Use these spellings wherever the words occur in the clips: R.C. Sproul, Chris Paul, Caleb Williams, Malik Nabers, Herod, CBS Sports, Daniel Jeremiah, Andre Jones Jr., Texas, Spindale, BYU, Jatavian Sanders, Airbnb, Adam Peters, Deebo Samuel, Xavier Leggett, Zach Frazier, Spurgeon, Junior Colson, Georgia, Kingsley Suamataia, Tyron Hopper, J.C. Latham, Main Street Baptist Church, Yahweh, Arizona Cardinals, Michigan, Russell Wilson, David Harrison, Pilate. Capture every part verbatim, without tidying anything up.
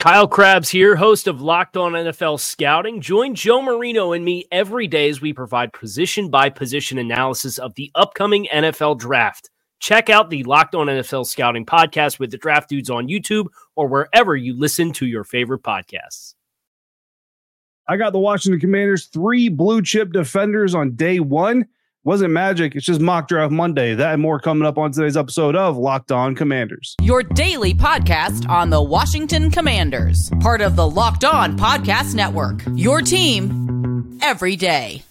Kyle Krabs here, host of Locked On N F L Scouting. Join Joe Marino and me every day as we provide position-by-position analysis of the upcoming N F L Draft. Check out the Locked On N F L Scouting podcast with the Draft Dudes on YouTube or wherever you listen to your favorite podcasts. I got the Washington Commanders, three blue-chip defenders on day one. Wasn't magic. It's just Mock Draft Monday. That and more coming up on today's episode of Locked On Commanders. Your daily podcast on the Washington Commanders. Part of the Locked On Podcast Network. Your team every day.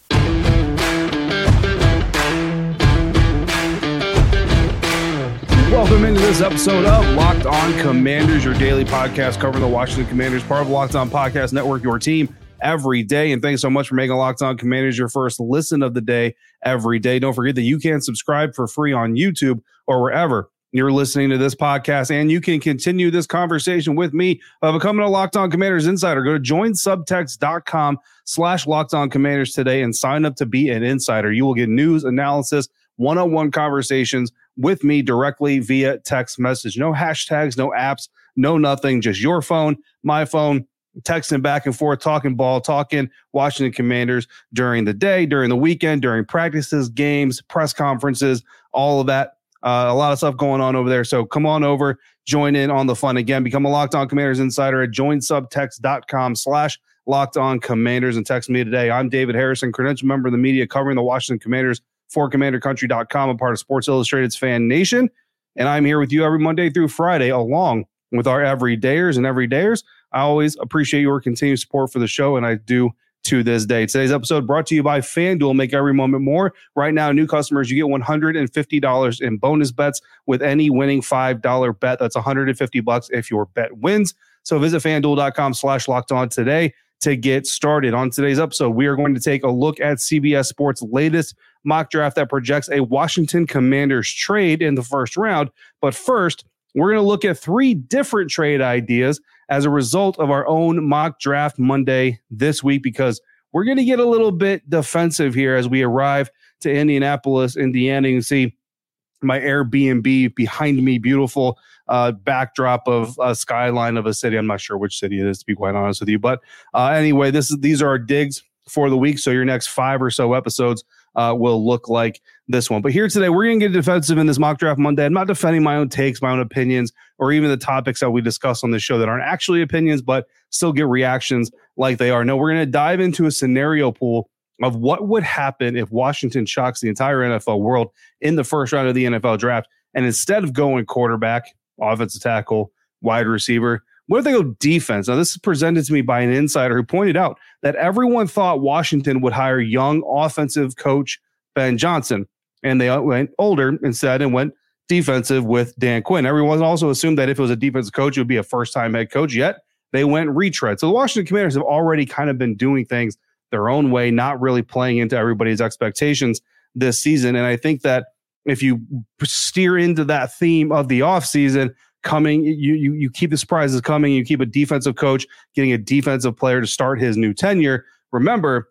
Welcome into this episode of Locked On Commanders, your daily podcast covering the Washington Commanders. Part of the Locked On Podcast Network, your team every day. And thanks so much for making Locked On Commanders your first listen of the day every day. Don't forget that you can subscribe for free on YouTube or wherever you're listening to this podcast. And you can continue this conversation with me of becoming a Locked On Commanders insider. Go to join subtext dot com slash Locked On Commanders today and sign up to be an insider. You will get news, analysis, one-on-one conversations with me directly via text message. No hashtags, no apps, no nothing. Just your phone, my phone, texting back and forth, talking ball, talking Washington Commanders during the day, during the weekend, during practices, games, press conferences, all of that. Uh, a lot of stuff going on over there. So come on over, join in on the fun again. Become a Locked On Commanders insider at join subtext dot com slash Locked On Commanders and text me today. I'm David Harrison, credentialed member of the media covering the Washington Commanders for commander country dot com, a part of Sports Illustrated's Fan Nation. And I'm here with you every Monday through Friday along with our everydayers and everydayers. I always appreciate your continued support for the show, and I do to this day. Today's episode brought to you by FanDuel. Make every moment more. Right now, new customers, you get one hundred fifty dollars in bonus bets with any winning five dollar bet. That's one hundred fifty dollars if your bet wins. So visit FanDuel.com slash locked on today to get started. On today's episode, we are going to take a look at C B S Sports' latest mock draft that projects a Washington Commanders trade in the first round. But first, we're going to look at three different trade ideas as a result of our own Mock Draft Monday this week, because we're going to get a little bit defensive here as we arrive to Indianapolis, Indiana. You can see my Airbnb behind me, beautiful uh, backdrop of a skyline of a city. I'm not sure which city it is, to be quite honest with you. But uh, anyway, this is these are our digs for the week. So your next five or so episodes Uh, will look like this one. But here today, we're going to get defensive in this Mock Draft Monday. I'm not defending my own takes, my own opinions, or even the topics that we discuss on this show that aren't actually opinions, but still get reactions like they are. No, we're going to dive into a scenario pool of what would happen if Washington shocks the entire N F L world in the first round of the N F L draft. And instead of going quarterback, offensive tackle, wide receiver, what if they go defense? Now, this is presented to me by an insider who pointed out that everyone thought Washington would hire young offensive coach Ben Johnson, and they went older instead and went defensive with Dan Quinn. Everyone also assumed that if it was a defensive coach, it would be a first-time head coach, yet they went retread. So the Washington Commanders have already kind of been doing things their own way, not really playing into everybody's expectations this season. And I think that if you steer into that theme of the offseason, coming, you you you keep the surprises coming, you keep a defensive coach getting a defensive player to start his new tenure. Remember,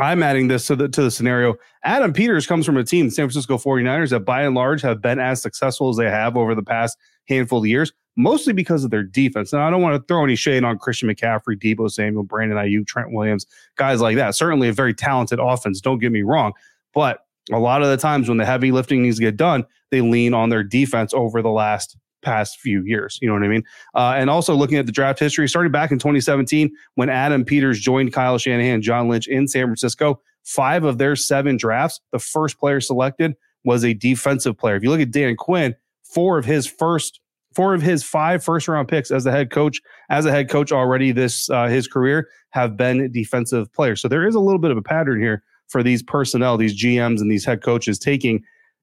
I'm adding this to the to the scenario. Adam Peters comes from a team, the San Francisco forty-niners, that by and large have been as successful as they have over the past handful of years, mostly because of their defense. And I don't want to throw any shade on Christian McCaffrey, Deebo Samuel, Brandon Ayuk, Trent Williams, guys like that. Certainly a very talented offense, don't get me wrong, but a lot of the times when the heavy lifting needs to get done, they lean on their defense over the last past few years. You know what I mean? Uh, and also looking at the draft history, starting back in twenty seventeen when Adam Peters joined Kyle Shanahan, John Lynch in San Francisco, five of their seven drafts, the first player selected was a defensive player. If you look at Dan Quinn, four of his first, four of his five first round picks as the head coach, as a head coach already this, uh, his career have been defensive players. So there is a little bit of a pattern here for these personnel, these G Ms and these head coaches taking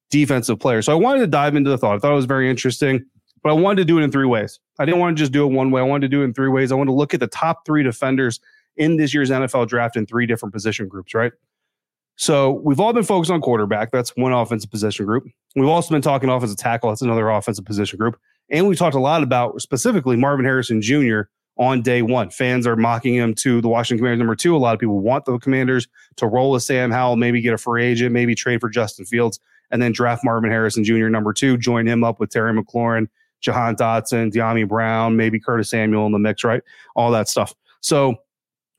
defensive players. So I wanted to dive into the thought. I thought it was very interesting, but I wanted to do it in three ways. I didn't want to just do it one way. I wanted to do it in three ways. I wanted to look at the top three defenders in this year's N F L draft in three different position groups, right? So we've all been focused on quarterback. That's one offensive position group. We've also been talking offensive tackle. That's another offensive position group. And we talked a lot about specifically Marvin Harrison Junior on day one. Fans are mocking him to the Washington Commanders number two. A lot of people want the Commanders to roll with Sam Howell, maybe get a free agent, maybe trade for Justin Fields, and then draft Marvin Harrison Junior number two, join him up with Terry McLaurin, Jahan Dotson, De'Ami Brown, maybe Curtis Samuel in the mix, right? All that stuff. So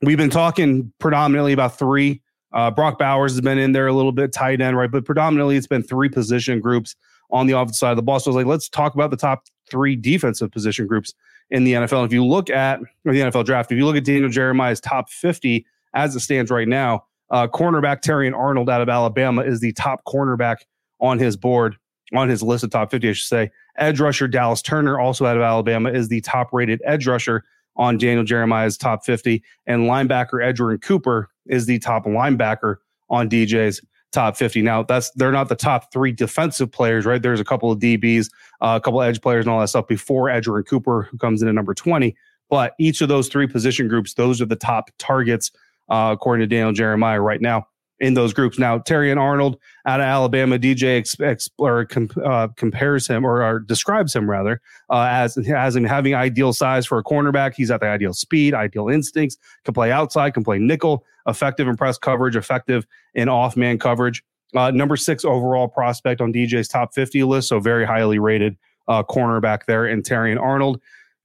we've been talking predominantly about three. Uh, Brock Bowers has been in there a little bit, tight end, right? But predominantly it's been three position groups on the offensive side of the ball. So I was like, let's talk about the top three defensive position groups in the N F L. And if you look at or the N F L draft, if you look at Daniel Jeremiah's top fifty as it stands right now, uh, cornerback Tarrion Arnold out of Alabama is the top cornerback on his board, on his list of top fifty, I should say. Edge rusher Dallas Turner, also out of Alabama, is the top-rated edge rusher on Daniel Jeremiah's top fifty. And linebacker Edgerrin Cooper is the top linebacker on D J's top fifty. Now, that's they're not the top three defensive players, right? There's a couple of D Bs, uh, a couple of edge players and all that stuff before Edgerrin Cooper, who comes in at number twenty. But each of those three position groups, those are the top targets, uh, according to Daniel Jeremiah right now in those groups. Now, Tarrion Arnold out of Alabama, D J ex- ex- or com- uh, compares him or, or describes him rather uh, as, as him having ideal size for a cornerback. He's at the ideal speed, ideal instincts, can play outside, can play nickel, effective in press coverage, effective in off man coverage. Uh, number six overall prospect on D J's top fifty list. So very highly rated uh, cornerback there in Tarrion Arnold.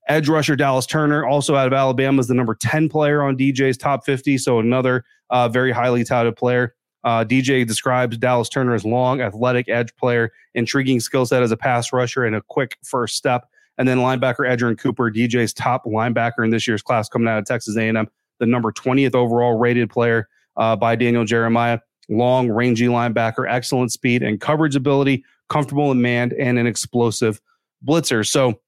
Edge rusher Dallas Turner, also out of Alabama, is the number ten player on D J's top fifty. So another uh, very highly touted player. Uh, D J describes Dallas Turner as long, athletic edge player, intriguing skill set as a pass rusher, and a quick first step. And then linebacker Edgerrin Cooper, D J's top linebacker in this year's class, coming out of Texas A and M, the number twentieth overall rated player uh, by Daniel Jeremiah. Long, rangy linebacker, excellent speed and coverage ability, comfortable in man, and an explosive blitzer. So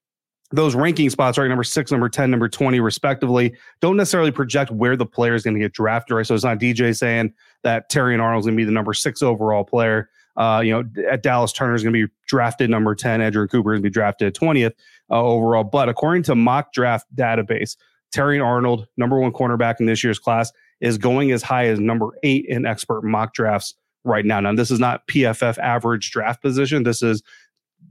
those ranking spots, right, number six, number ten, number twenty, respectively, don't necessarily project where the player is going to get drafted, right? So it's not D J saying that Tarrion Arnold's going to be the number six overall player. Uh, you know, at Dallas Turner's going to be drafted number ten. Edgerrin Cooper is going to be drafted twentieth uh, overall. But according to mock draft database, Tarrion Arnold, number one cornerback in this year's class, is going as high as number eight in expert mock drafts right now. Now, this is not P F F average draft position. This is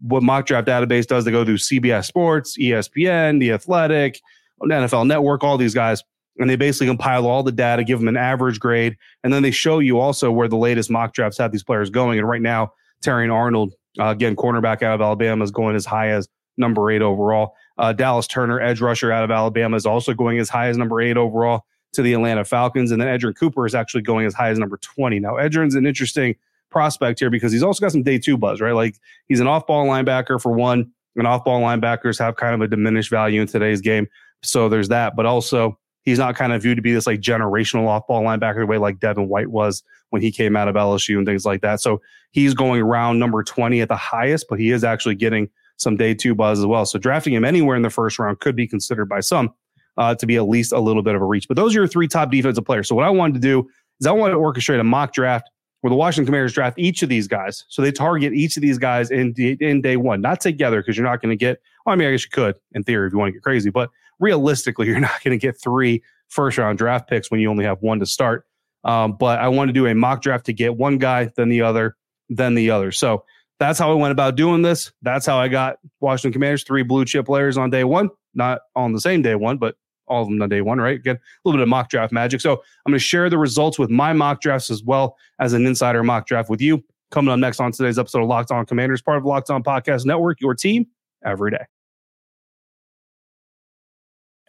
what mock draft database does. They go through C B S Sports, E S P N, The Athletic, N F L Network, all these guys. And they basically compile all the data, give them an average grade. And then they show you also where the latest mock drafts have these players going. And right now, Tarrion Arnold, uh, again, cornerback out of Alabama, is going as high as number eight overall. Uh, Dallas Turner, edge rusher out of Alabama, is also going as high as number eight overall to the Atlanta Falcons. And then Edgerrin Cooper is actually going as high as number twenty. Now, Edgerrin's an interesting prospect here because he's also got some day two buzz, right? Like, he's an off-ball linebacker for one, and off-ball linebackers have kind of a diminished value in today's game. So there's that, but also he's not kind of viewed to be this like generational off-ball linebacker the way like Devin White was when he came out of L S U and things like that. So he's going around number twenty at the highest, but he is actually getting some day two buzz as well. So drafting him anywhere in the first round could be considered by some uh, to be at least a little bit of a reach. But those are your three top defensive players. So what I wanted to do is I wanted to orchestrate a mock draft where the Washington Commanders draft each of these guys. So they target each of these guys in, d- in day one, not together, because you're not going to get, well, I mean, I guess you could in theory if you want to get crazy, but realistically, you're not going to get three first round draft picks when you only have one to start. Um, but I want to do a mock draft to get one guy, then the other, then the other. So that's how I went about doing this. That's how I got Washington Commanders, three blue chip players on day one, not on the same day one, but all of them on day one, right? Again, a little bit of mock draft magic. So I'm going to share the results with my mock drafts as well as an insider mock draft with you. Coming up next on today's episode of Locked On Commanders, part of Locked On Podcast Network, your team every day.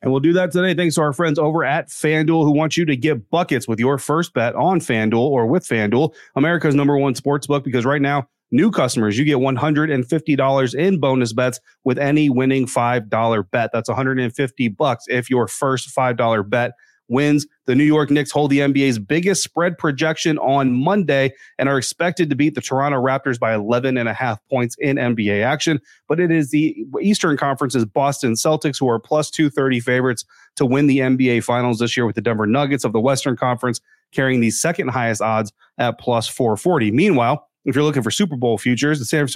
And we'll do that today thanks to our friends over at FanDuel, who want you to get buckets with your first bet on FanDuel or with FanDuel, America's number one sportsbook, because right now, new customers, you get one hundred fifty dollars in bonus bets with any winning five dollar bet. That's one hundred fifty bucks if your first five dollar bet wins. The New York Knicks hold the N B A's biggest spread projection on Monday and are expected to beat the Toronto Raptors by eleven and a half points in N B A action. But it is the Eastern Conference's Boston Celtics who are plus two thirty favorites to win the N B A Finals this year, with the Denver Nuggets of the Western Conference carrying the second highest odds at plus four forty. Meanwhile, if you're looking for Super Bowl futures, the San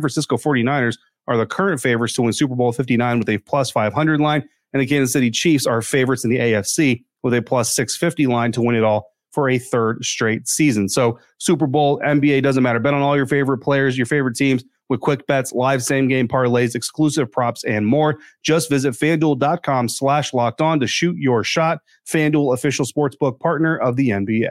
Francisco 49ers are the current favorites to win Super Bowl fifty-nine with a plus five hundred line, and the Kansas City Chiefs are favorites in the A F C with a plus six fifty line to win it all for a third straight season. So Super Bowl, N B A, doesn't matter. Bet on all your favorite players, your favorite teams with quick bets, live same-game parlays, exclusive props, and more. Just visit FanDuel.com slash locked on to shoot your shot. FanDuel, official sportsbook partner of the N B A.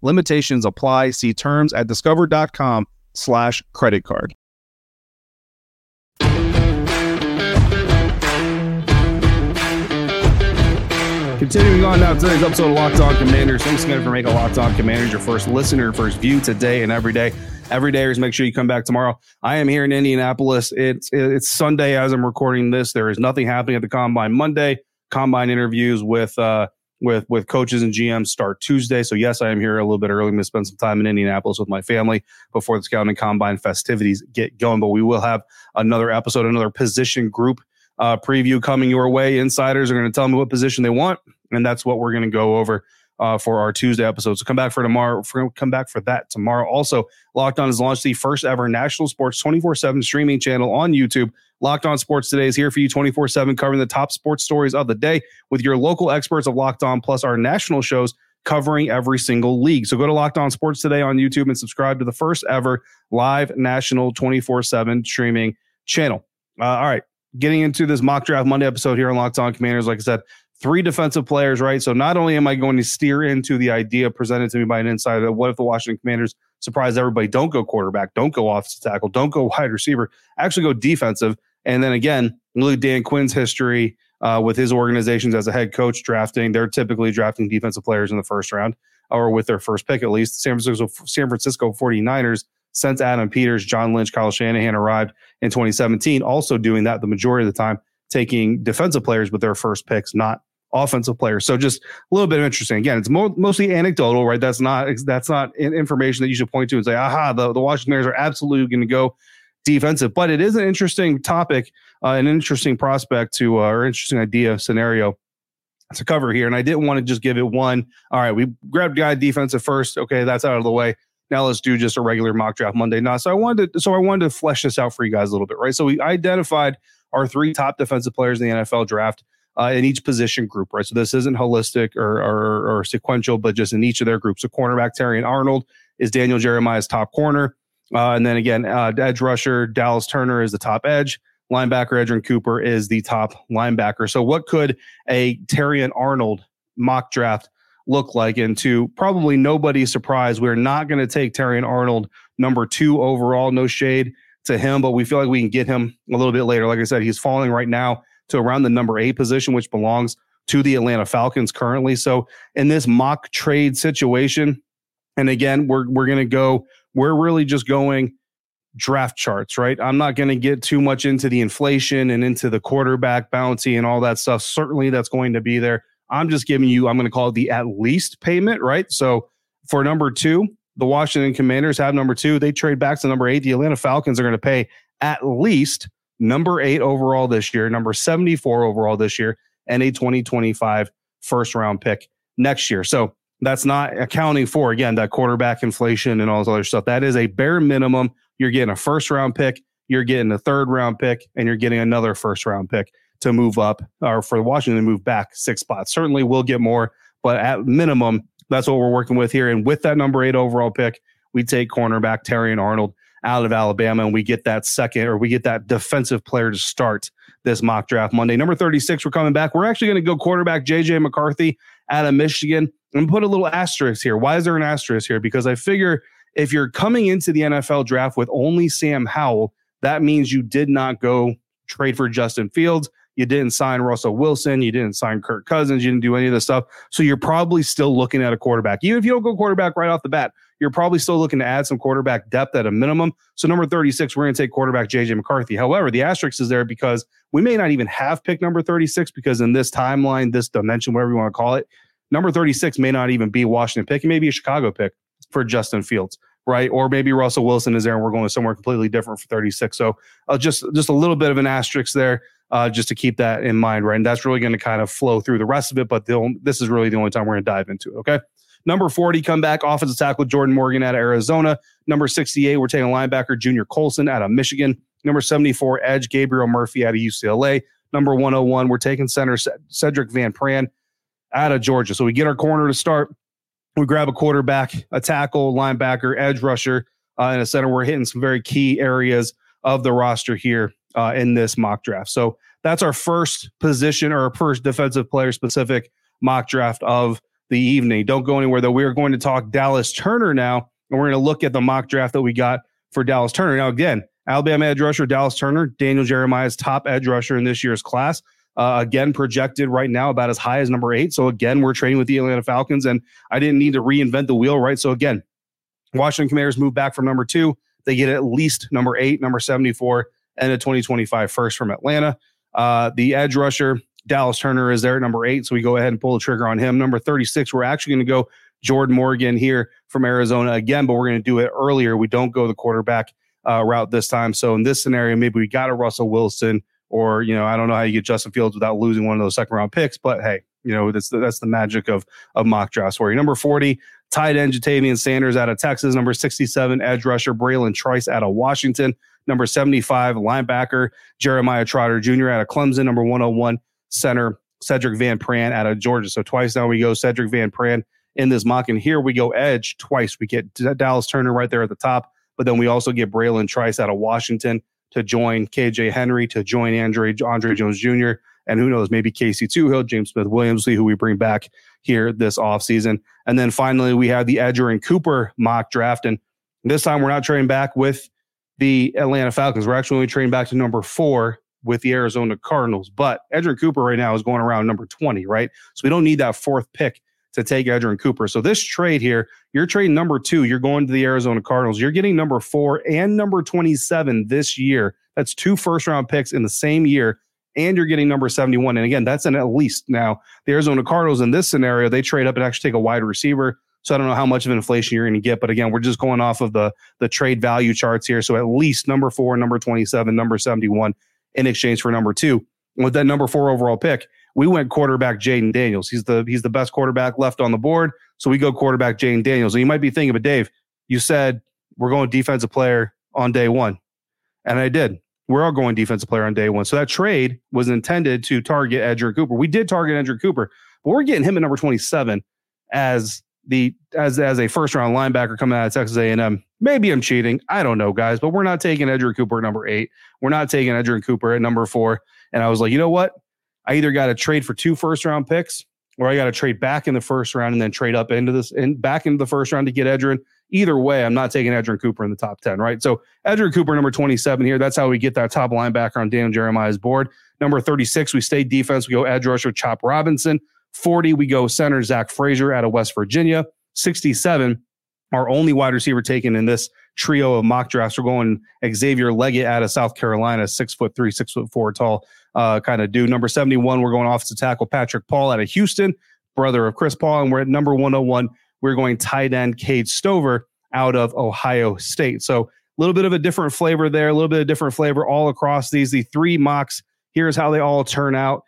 Limitations apply. See terms at discover.com slash credit card. Continuing on now today's episode of Locked On Commanders. Thanks again for making Locked On Commanders your first listener, first view today and every day. Every day, make sure you come back tomorrow. I am here in Indianapolis. It's it's Sunday as I'm recording this. There is nothing happening at the Combine Monday. Combine interviews with uh, with with coaches and G Ms start Tuesday. So yes, I am here a little bit early. I'm going to spend some time in Indianapolis with my family before the Scouting and Combine festivities get going. But we will have another episode, another position group Uh, preview coming your way. Insiders are going to tell me what position they want, and that's what we're going to go over uh, for our Tuesday episode. So come back for tomorrow. For, come back for that tomorrow. Also, Locked On has launched the first ever national sports twenty-four seven streaming channel on YouTube. Locked On Sports Today is here for you twenty-four seven, covering the top sports stories of the day with your local experts of Locked On, plus our national shows covering every single league. So go to Locked On Sports Today on YouTube and subscribe to the first ever live national twenty-four seven streaming channel. Uh, all right. Getting into this mock draft Monday episode here on Locked On Commanders, like I said, three defensive players, right? So not only am I going to steer into the idea presented to me by an insider that what if the Washington Commanders surprise everybody, don't go quarterback, don't go offensive tackle, don't go wide receiver, actually go defensive. And then again, look at Dan Quinn's history uh, with his organizations as a head coach drafting. They're typically drafting defensive players in the first round or with their first pick at least. The San Francisco, San Francisco 49ers, since Adam Peters, John Lynch, Kyle Shanahan arrived in twenty seventeen, also doing that the majority of the time, taking defensive players with their first picks, not offensive players. So just a little bit interesting. Again, it's mo- mostly anecdotal, right? That's not that's not information that you should point to and say, aha, the, the Washington Commanders are absolutely going to go defensive. But it is an interesting topic, uh, an interesting prospect to, uh, or interesting idea scenario to cover here. And I didn't want to just give it one, all right, we grabbed guy defensive first. Okay, that's out of the way. Now let's do just a regular mock draft Monday. Now, so I wanted to, so I wanted to flesh this out for you guys a little bit, right? So we identified our three top defensive players in the N F L draft uh, in each position group, right? So this isn't holistic or, or, or sequential, but just in each of their groups. So cornerback Tarrion Arnold is Daniel Jeremiah's top corner, uh, and then again, uh, edge rusher Dallas Turner is the top edge. Linebacker Edgerrin Cooper is the top linebacker. So what could a Tarrion Arnold mock draft look like? And to probably nobody's surprise, we're not going to take Tarrion Arnold number two overall. No shade to him, but we feel like we can get him a little bit later. Like I said, he's falling right now to around the number eight position, which belongs to the Atlanta Falcons currently. So in this mock trade situation, and again, we're we're going to go, we're really just going draft charts, right? I'm not going to get too much into the inflation and into the quarterback bounty and all that stuff. Certainly that's going to be there. I'm just giving you, I'm going to call it the at least payment, right? So for number two, the Washington Commanders have number two. They trade back to number eight. The Atlanta Falcons are going to pay at least number eight overall this year, number seventy-four overall this year, and a twenty twenty-five first round pick next year. So that's not accounting for, again, that quarterback inflation and all this other stuff. That is a bare minimum. You're getting a first round pick, you're getting a third round pick, and you're getting another first round pick to move up, or for Washington to move back six spots. Certainly we'll get more, but at minimum, that's what we're working with here. And with that number eight overall pick, we take cornerback Tarrion Arnold out of Alabama, and we get that second, or we get that defensive player to start this mock draft Monday. Number thirty-six, we're coming back. We're actually going to go quarterback J J McCarthy out of Michigan and put a little asterisk here. Why is there an asterisk here? Because I figure if you're coming into the N F L draft with only Sam Howell, that means you did not go trade for Justin Fields. You didn't sign Russell Wilson. You didn't sign Kirk Cousins. You didn't do any of this stuff. So you're probably still looking at a quarterback. Even if you don't go quarterback right off the bat, you're probably still looking to add some quarterback depth at a minimum. So number thirty-six, we're going to take quarterback J J McCarthy. However, the asterisk is there because we may not even have pick number thirty-six because in this timeline, this dimension, whatever you want to call it, number thirty-six may not even be a Washington pick. It may be a Chicago pick for Justin Fields, right? Or maybe Russell Wilson is there and we're going somewhere completely different for thirty-six. So uh, just, just a little bit of an asterisk there. Uh, just to keep that in mind, right? And that's really going to kind of flow through the rest of it, but this is really the only time we're going to dive into it, okay? Number forty, comeback, offensive tackle Jordan Morgan out of Arizona. Number sixty-eight, we're taking linebacker Junior Colson out of Michigan. Number seventy-four, edge Gabriel Murphy out of U C L A. Number one oh one, we're taking center Cedric Van Pran out of Georgia. So we get our corner to start. We grab a quarterback, a tackle, linebacker, edge rusher, uh, and a center. We're hitting some very key areas of the roster here Uh, in this mock draft. So that's our first position or first defensive player specific mock draft of the evening. Don't go anywhere though. We are going to talk Dallas Turner now, and we're going to look at the mock draft that we got for Dallas Turner. Now, again, Alabama edge rusher Dallas Turner, Daniel Jeremiah's top edge rusher in this year's class. Uh, again, projected right now about as high as number eight. So again, we're trading with the Atlanta Falcons, and I didn't need to reinvent the wheel, right? So again, Washington Commanders move back from number two. They get at least number eight, number seventy-four, and a twenty twenty-five first from Atlanta. Uh, the edge rusher, Dallas Turner, is there at number eight, so we go ahead and pull the trigger on him. Number thirty-six, we're actually going to go Jordan Morgan here from Arizona again, but we're going to do it earlier. We don't go the quarterback uh, route this time. So in this scenario, maybe we got a Russell Wilson or, you know, I don't know how you get Justin Fields without losing one of those second-round picks, but hey, you know, that's the, that's the magic of, of mock drafts for you. Number forty, tight end Jatavian Sanders out of Texas. Number sixty-seven, edge rusher Braylon Trice out of Washington. Number seventy-five, linebacker Jeremiah Trotter Junior out of Clemson. Number one oh one, center Cedric Van Pran out of Georgia. So twice now we go Cedric Van Pran in this mock, and here we go edge twice. We get Dallas Turner right there at the top, but then we also get Braylon Trice out of Washington to join K J Henry, to join Andre, Andre Jones Junior, and who knows, maybe Casey Tuhill, James Smith-Williams, who we bring back here this offseason. And then finally, we have the Edgerrin Cooper mock draft, and this time we're not trading back with the Atlanta Falcons. We're actually only trading back to number four with the Arizona Cardinals. But Edgerrin Cooper right now is going around number twenty, right? So we don't need that fourth pick to take Edgerrin Cooper. So this trade here, you're trading number two. You're going to the Arizona Cardinals. You're getting number four and number twenty-seven this year. That's two first-round picks in the same year. And you're getting number seventy-one. And again, that's an at least. Now, the Arizona Cardinals in this scenario, they trade up and actually take a wide receiver. So I don't know how much of inflation you're going to get. But again, we're just going off of the, the trade value charts here. So at least number four, number twenty-seven, number seventy-one in exchange for number two. And with that number four overall pick, we went quarterback Jaden Daniels. He's the he's the best quarterback left on the board. So we go quarterback Jaden Daniels. And you might be thinking, but Dave, you said we're going defensive player on day one. And I did. We're all going defensive player on day one. So that trade was intended to target Edgerrin Cooper. We did target Edgerrin Cooper, but we're getting him at number twenty-seven as The as as a first round linebacker coming out of Texas A and M. Maybe I'm cheating. I don't know, guys, but we're not taking Edgerrin Cooper at number eight. We're not taking Edgerrin Cooper at number four. And I was like, you know what? I either got to trade for two first round picks, or I got to trade back in the first round and then trade up into this and back into the first round to get Edgerrin. Either way, I'm not taking Edgerrin Cooper in the top ten, right? So Edgerrin Cooper, number twenty-seven here. That's how we get that top linebacker on Daniel Jeremiah's board. Number thirty-six, we stay defense. We go edge rusher Chop Robinson. forty, we go center Zach Frazier out of West Virginia. sixty-seven, our only wide receiver taken in this trio of mock drafts. We're going Xavier Leggett out of South Carolina, six foot three, six foot four tall uh, kind of dude. Number seventy-one, we're going offensive tackle Patrick Paul out of Houston, brother of Chris Paul. And we're at number one oh one, we're going tight end Cade Stover out of Ohio State. So a little bit of a different flavor there, a little bit of different flavor all across these. The three mocks, here's how they all turn out.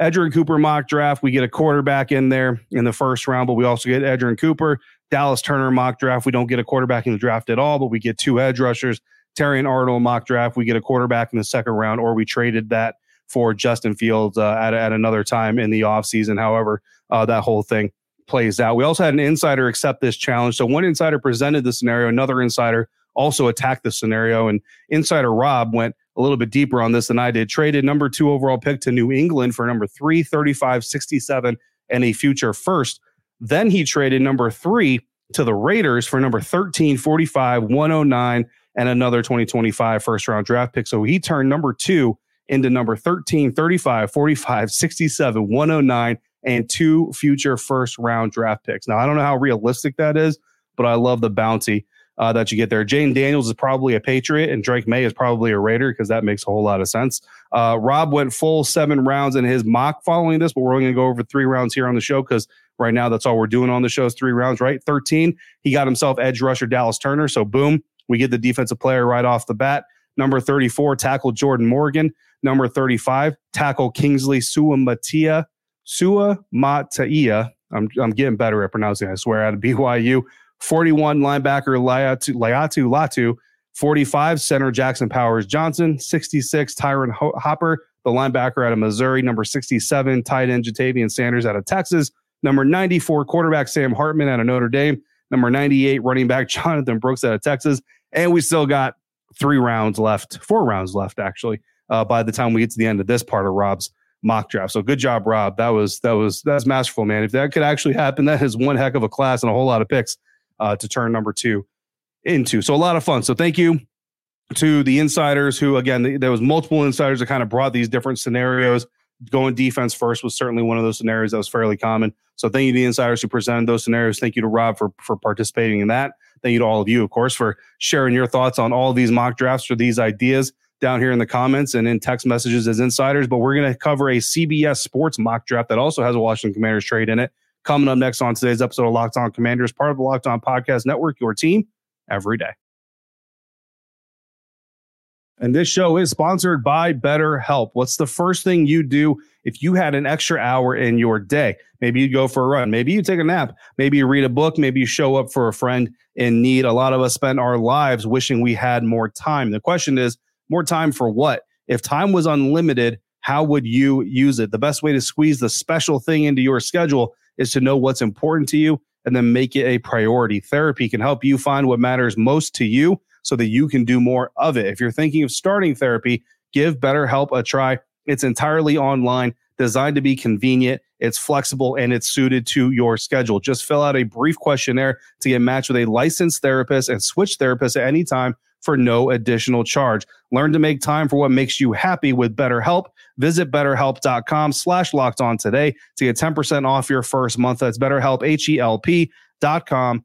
Edgerrin Cooper mock draft, we get a quarterback in there in the first round, but we also get Edgerrin Cooper. Dallas Turner mock draft, we don't get a quarterback in the draft at all, but we get two edge rushers. Tarrion Arnold mock draft, we get a quarterback in the second round, or we traded that for Justin Fields uh, at, at another time in the offseason, however uh, that whole thing plays out. We also had an insider accept this challenge. So one insider presented the scenario, another insider also attacked the scenario, and insider Rob went a little bit deeper on this than I did. Traded number two overall pick to New England for number three, thirty-five, sixty-seven, and a future first. Then he traded number three to the Raiders for number thirteen, forty-five, one oh nine, and another twenty twenty-five first-round draft pick. So he turned number two into number thirteen, thirty-five, forty-five, sixty-seven, one oh nine, and two future first-round draft picks. Now, I don't know how realistic that is, but I love the bounty uh, that you get there. Jaden Daniels is probably a Patriot, and Drake May is probably a Raider, because that makes a whole lot of sense. Uh, Rob went full seven rounds in his mock following this, but we're only going to go over three rounds here on the show, because right now that's all we're doing on the show is three rounds, right? thirteen, he got himself edge rusher Dallas Turner, so boom, we get the defensive player right off the bat. Number thirty-four, tackle Jordan Morgan. Number thirty-five, tackle Kingsley Suamatia. Suamataia. I'm I'm getting better at pronouncing, I swear, out of B Y U. forty-one, linebacker Layatu Layatu Latu. forty-five, center Jackson Powers Johnson. sixty-six, Tyron Hopper, the linebacker out of Missouri. Number sixty-seven, tight end Jatavian Sanders out of Texas. Number ninety-four, quarterback Sam Hartman out of Notre Dame. Number ninety-eight, running back Jonathan Brooks out of Texas. And we still got three rounds left, four rounds left, actually, uh, by the time we get to the end of this part of Rob's mock draft. So good job, Rob. That was, that was, that's masterful, man. If that could actually happen, that is one heck of a class and a whole lot of picks uh, to turn number two into. So a lot of fun. So thank you to the insiders who, again, th- there was multiple insiders that kind of brought these different scenarios. Going defense first was certainly one of those scenarios that was fairly common. So thank you to the insiders who presented those scenarios. Thank you to Rob for, for participating in that. Thank you to all of you, of course, for sharing your thoughts on all these mock drafts or these ideas down here in the comments and in text messages as insiders. But we're going to cover a C B S Sports mock draft that also has a Washington Commanders trade in it. Coming up next on today's episode of Locked On Commanders, part of the Locked On Podcast Network, your team every day. And this show is sponsored by BetterHelp. What's the first thing you do if you had an extra hour in your day? Maybe you go for a run. Maybe you take a nap. Maybe you read a book. Maybe you show up for a friend in need. A lot of us spend our lives wishing we had more time. The question is, more time for what? If time was unlimited, how would you use it? The best way to squeeze the special thing into your schedule is to know what's important to you and then make it a priority. Therapy can help you find what matters most to you, so that you can do more of it. If you're thinking of starting therapy, give BetterHelp a try. It's entirely online, designed to be convenient, it's flexible, and it's suited to your schedule. Just fill out a brief questionnaire to get matched with a licensed therapist and switch therapists at any time for no additional charge. Learn to make time for what makes you happy with BetterHelp. Visit BetterHelp.com slash locked on today to get ten percent off your first month. That's BetterHelp, H E L P. dot com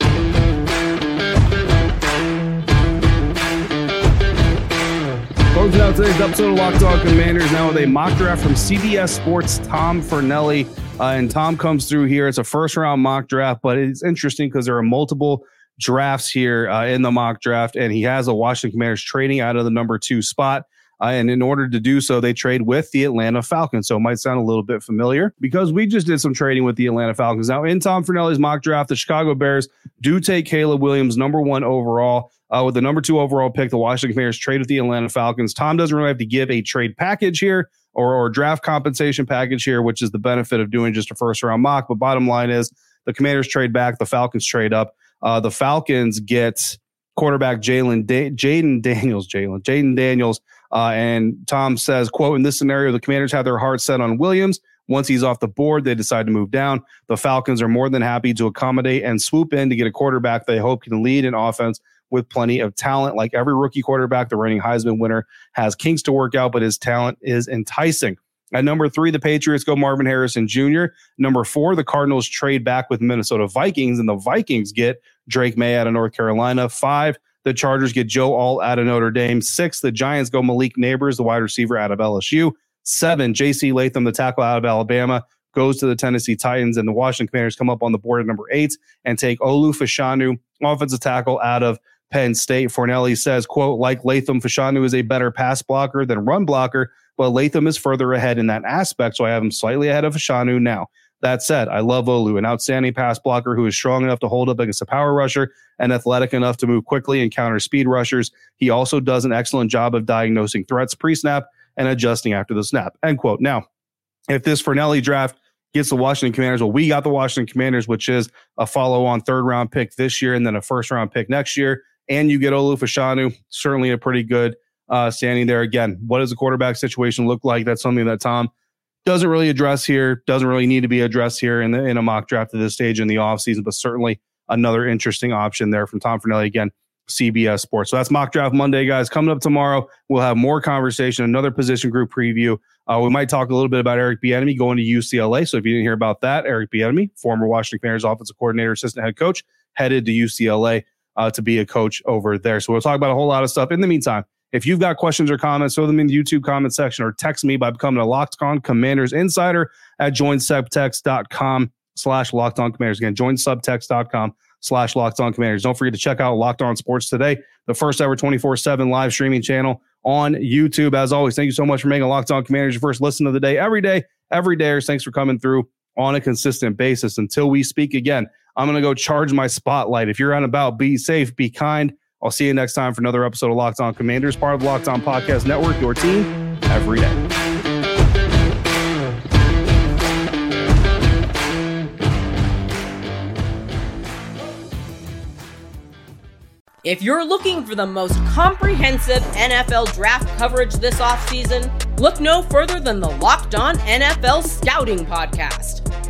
Closing out today's episode of Locked On Commanders now with a mock draft from C B S Sports' Tom Fernelli. Uh, and Tom comes through here. It's a first-round mock draft, but it's interesting because there are multiple drafts here uh, in the mock draft, and he has a Washington Commanders trading out of the number two spot. Uh, and in order to do so, they trade with the Atlanta Falcons. So it might sound a little bit familiar because we just did some trading with the Atlanta Falcons. Now, in Tom Fernelli's mock draft, the Chicago Bears do take Caleb Williams, number one overall. Uh, with the number two overall pick, the Washington Commanders trade with the Atlanta Falcons. Tom doesn't really have to give a trade package here, or, or draft compensation package here, which is the benefit of doing just a first-round mock. But bottom line is the Commanders trade back, the Falcons trade up. Uh, the Falcons get quarterback Jalen da- Jaden Daniels, Jalen Jaden Daniels, uh, and Tom says, "quote In this scenario, the Commanders have their heart set on Williams. Once he's off the board, they decide to move down. The Falcons are more than happy to accommodate and swoop in to get a quarterback they hope can lead an offense with plenty of talent. Like every rookie quarterback, the reigning Heisman winner has kinks to work out, but his talent is enticing." At number three, the Patriots go Marvin Harrison Junior Number four, the Cardinals trade back with Minnesota Vikings, and the Vikings get Drake May out of North Carolina. Five, the Chargers get Joe Alt out of Notre Dame. Six, the Giants go Malik Neighbors, the wide receiver out of L S U. Seven, J C Latham, the tackle out of Alabama, goes to the Tennessee Titans, and the Washington Commanders come up on the board at number eight and take Olu Fashanu, offensive tackle out of Penn State. Fornelli says, quote, "Like Latham, Fashanu is a better pass blocker than run blocker, but Latham is further ahead in that aspect, so I have him slightly ahead of Fashanu now. That said, I love Olu, an outstanding pass blocker who is strong enough to hold up against a power rusher and athletic enough to move quickly and counter speed rushers. He also does an excellent job of diagnosing threats pre-snap and adjusting after the snap," end quote. Now, if this Fornelli draft gets the Washington Commanders. Well, we got the Washington Commanders, which is a follow-on third-round pick this year and then a first-round pick next year. And you get Olufoshanu, certainly a pretty good uh, standing there. Again, what does the quarterback situation look like? That's something that Tom doesn't really address here, doesn't really need to be addressed here in, the, in a mock draft at this stage in the offseason, but certainly another interesting option there from Tom Fernelli. Again, C B S Sports. So that's Mock Draft Monday, guys. Coming up tomorrow, we'll have more conversation, another position group preview. Uh, we might talk a little bit about Eric Bieniemy going to U C L A. So if you didn't hear about that, Eric Bieniemy, former Washington Commanders offensive coordinator, assistant head coach, headed to U C L A uh, to be a coach over there. So we'll talk about a whole lot of stuff. In the meantime, if you've got questions or comments, throw them in the YouTube comment section or text me by becoming a Locked On Commanders Insider at join subtext dot com slash Locked On Commanders. Again, join subtext dot com slash Locked On Commanders. Don't forget to check out Locked On Sports Today, the first ever twenty-four seven live streaming channel on YouTube. As always, thank you so much for making Locked On Commanders your first listen of the day. Every day, every day. Thanks for coming through on a consistent basis. Until we speak again, I'm going to go charge my spotlight. If you're on about, be safe, be kind. I'll see you next time for another episode of Locked On Commanders, part of the Locked On Podcast Network, your team every day. If you're looking for the most comprehensive N F L draft coverage this offseason, look no further than the Locked On N F L Scouting Podcast.